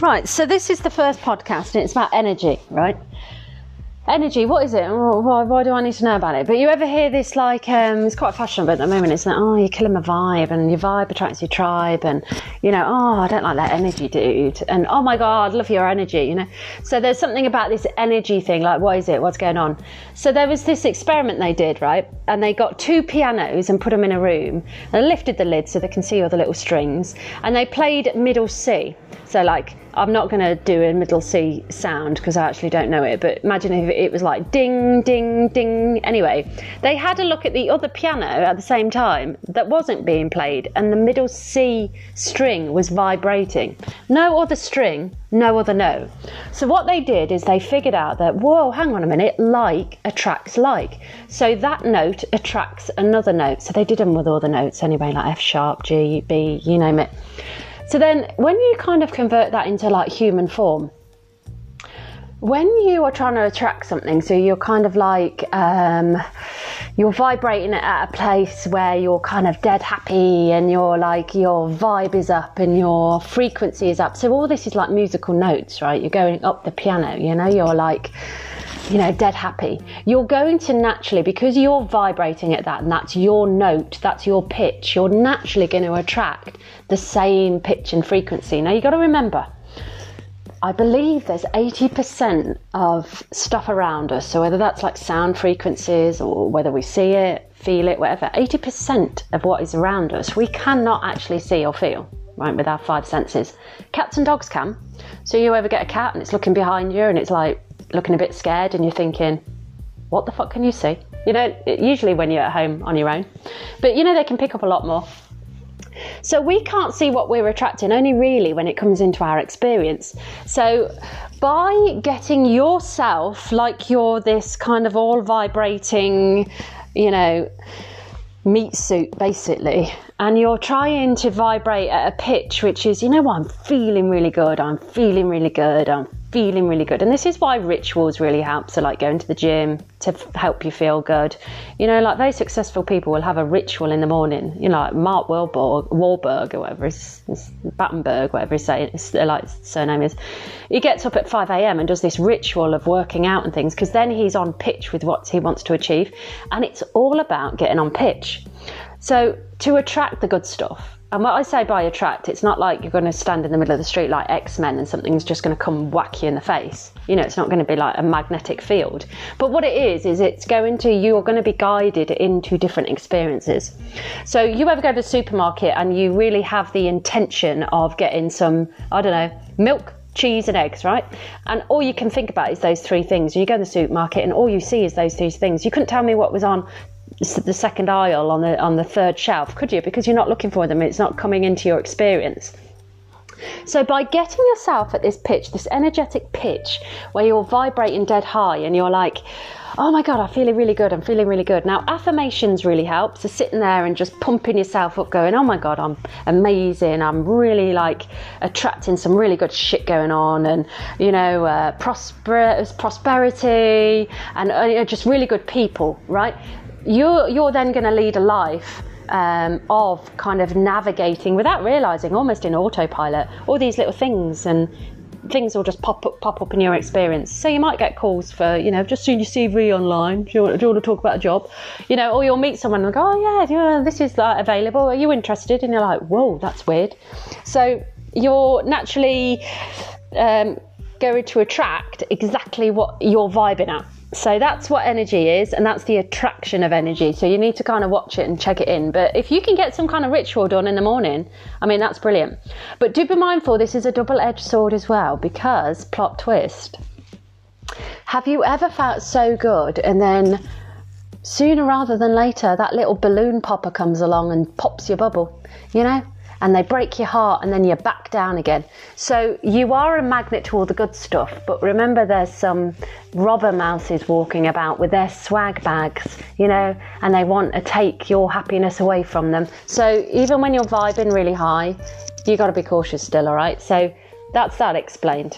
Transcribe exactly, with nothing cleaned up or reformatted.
Right, so this is the first podcast and it's about energy, right? Energy, what is it? Why, why do I need to know about it? But you ever hear this, like, um, it's quite fashionable at the moment, isn't it? Oh, you're killing my vibe, and your vibe attracts your tribe, and, you know, oh, I don't like that energy, dude. And, oh, my God, love your energy, you know? So there's something about this energy thing, like, what is it? What's going on? So there was this experiment they did, right? And they got two pianos and put them in a room, and lifted the lid so they can see all the little strings, and they played middle C. So, like, I'm not going to do a middle C sound because I actually don't know it, but imagine if it was like ding, ding, ding. Anyway, they had a look at the other piano at the same time that wasn't being played, and the middle C string was vibrating. No other string, no other note. So what they did is they figured out that, whoa, hang on a minute, like attracts like. So that note attracts another note. So they did them with all the notes anyway, like F sharp, G, B, you name it. So then when you kind of convert that into like human form, when you are trying to attract something, so you're kind of like, um, you're vibrating at a place where you're kind of dead happy and you're like, your vibe is up and your frequency is up. So all this is like musical notes, right? You're going up the piano, you know, you're like, you know, dead happy. You're going to naturally, because you're vibrating at that and that's your note, that's your pitch, you're naturally going to attract the same pitch and frequency. Now, you've got to remember, I believe there's eighty percent of stuff around us. So whether that's like sound frequencies or whether we see it, feel it, whatever, eighty percent of what is around us, we cannot actually see or feel, right, with our five senses. Cats and dogs can. So you ever get a cat and it's looking behind you and it's like, looking a bit scared and you're thinking, what the fuck can you see? You know, usually when you're at home on your own. But you know, they can pick up a lot more. So we can't see what we're attracting, only really when it comes into our experience. So by getting yourself, like you're this kind of all vibrating, you know, meat suit basically, and you're trying to vibrate at a pitch which is, you know what, I'm feeling really good, I'm feeling really good, I'm feeling really good. And this is why rituals really help. So like going to the gym to f- help you feel good, you know, like very successful people will have a ritual in the morning, you know, like Mark Wahlberg, Wahlberg or whatever his, his Battenberg, whatever his, say, his like surname is, he gets up at five a.m. and does this ritual of working out and things, because then he's on pitch with what he wants to achieve, and it's all about getting on pitch. So to attract the good stuff. And what I say by attract, it's not like you're going to stand in the middle of the street like X-Men and something's just going to come whack you in the face. You know, it's not going to be like a magnetic field. But what it is, is it's going to, you're going to be guided into different experiences. So you ever go to the supermarket and you really have the intention of getting some, I don't know, milk, cheese and eggs, right? And all you can think about is those three things. You go to the supermarket and all you see is those three things. You couldn't tell me what was on the second aisle on the on the third shelf, could you? Because you're not looking for them, it's not coming into your experience. So by getting yourself at this pitch, this energetic pitch where you're vibrating dead high and you're like, oh my God, I feel really good, I'm feeling really good. Now affirmations really help. So sitting there and just pumping yourself up going, oh my God, I'm amazing, I'm really like attracting some really good shit going on, and you know, uh, prosper- prosperity and uh, just really good people, right? You're, you're then going to lead a life um, of kind of navigating without realizing, almost in autopilot, all these little things, and things will just pop up, pop up in your experience. So you might get calls for, you know, just seen your C V online. Do you want, do you want to talk about a job? You know, or you'll meet someone and go, oh yeah, yeah, this is like available. Are you interested? And you're like, whoa, that's weird. So you're naturally um, going to attract exactly what you're vibing at. So that's what energy is, and that's the attraction of energy. So you need to kind of watch it and check it in. But if you can get some kind of ritual done in the morning, I mean, that's brilliant. But do be mindful, this is a double-edged sword as well, because plot twist. Have you ever felt so good and then sooner rather than later, that little balloon popper comes along and pops your bubble, you know? And they break your heart and then you're back down again. So you are a magnet to all the good stuff, but remember there's some robber mouses walking about with their swag bags, you know, and they want to take your happiness away from them. So even when you're vibing really high, you got to be cautious still, all right? So that's that explained.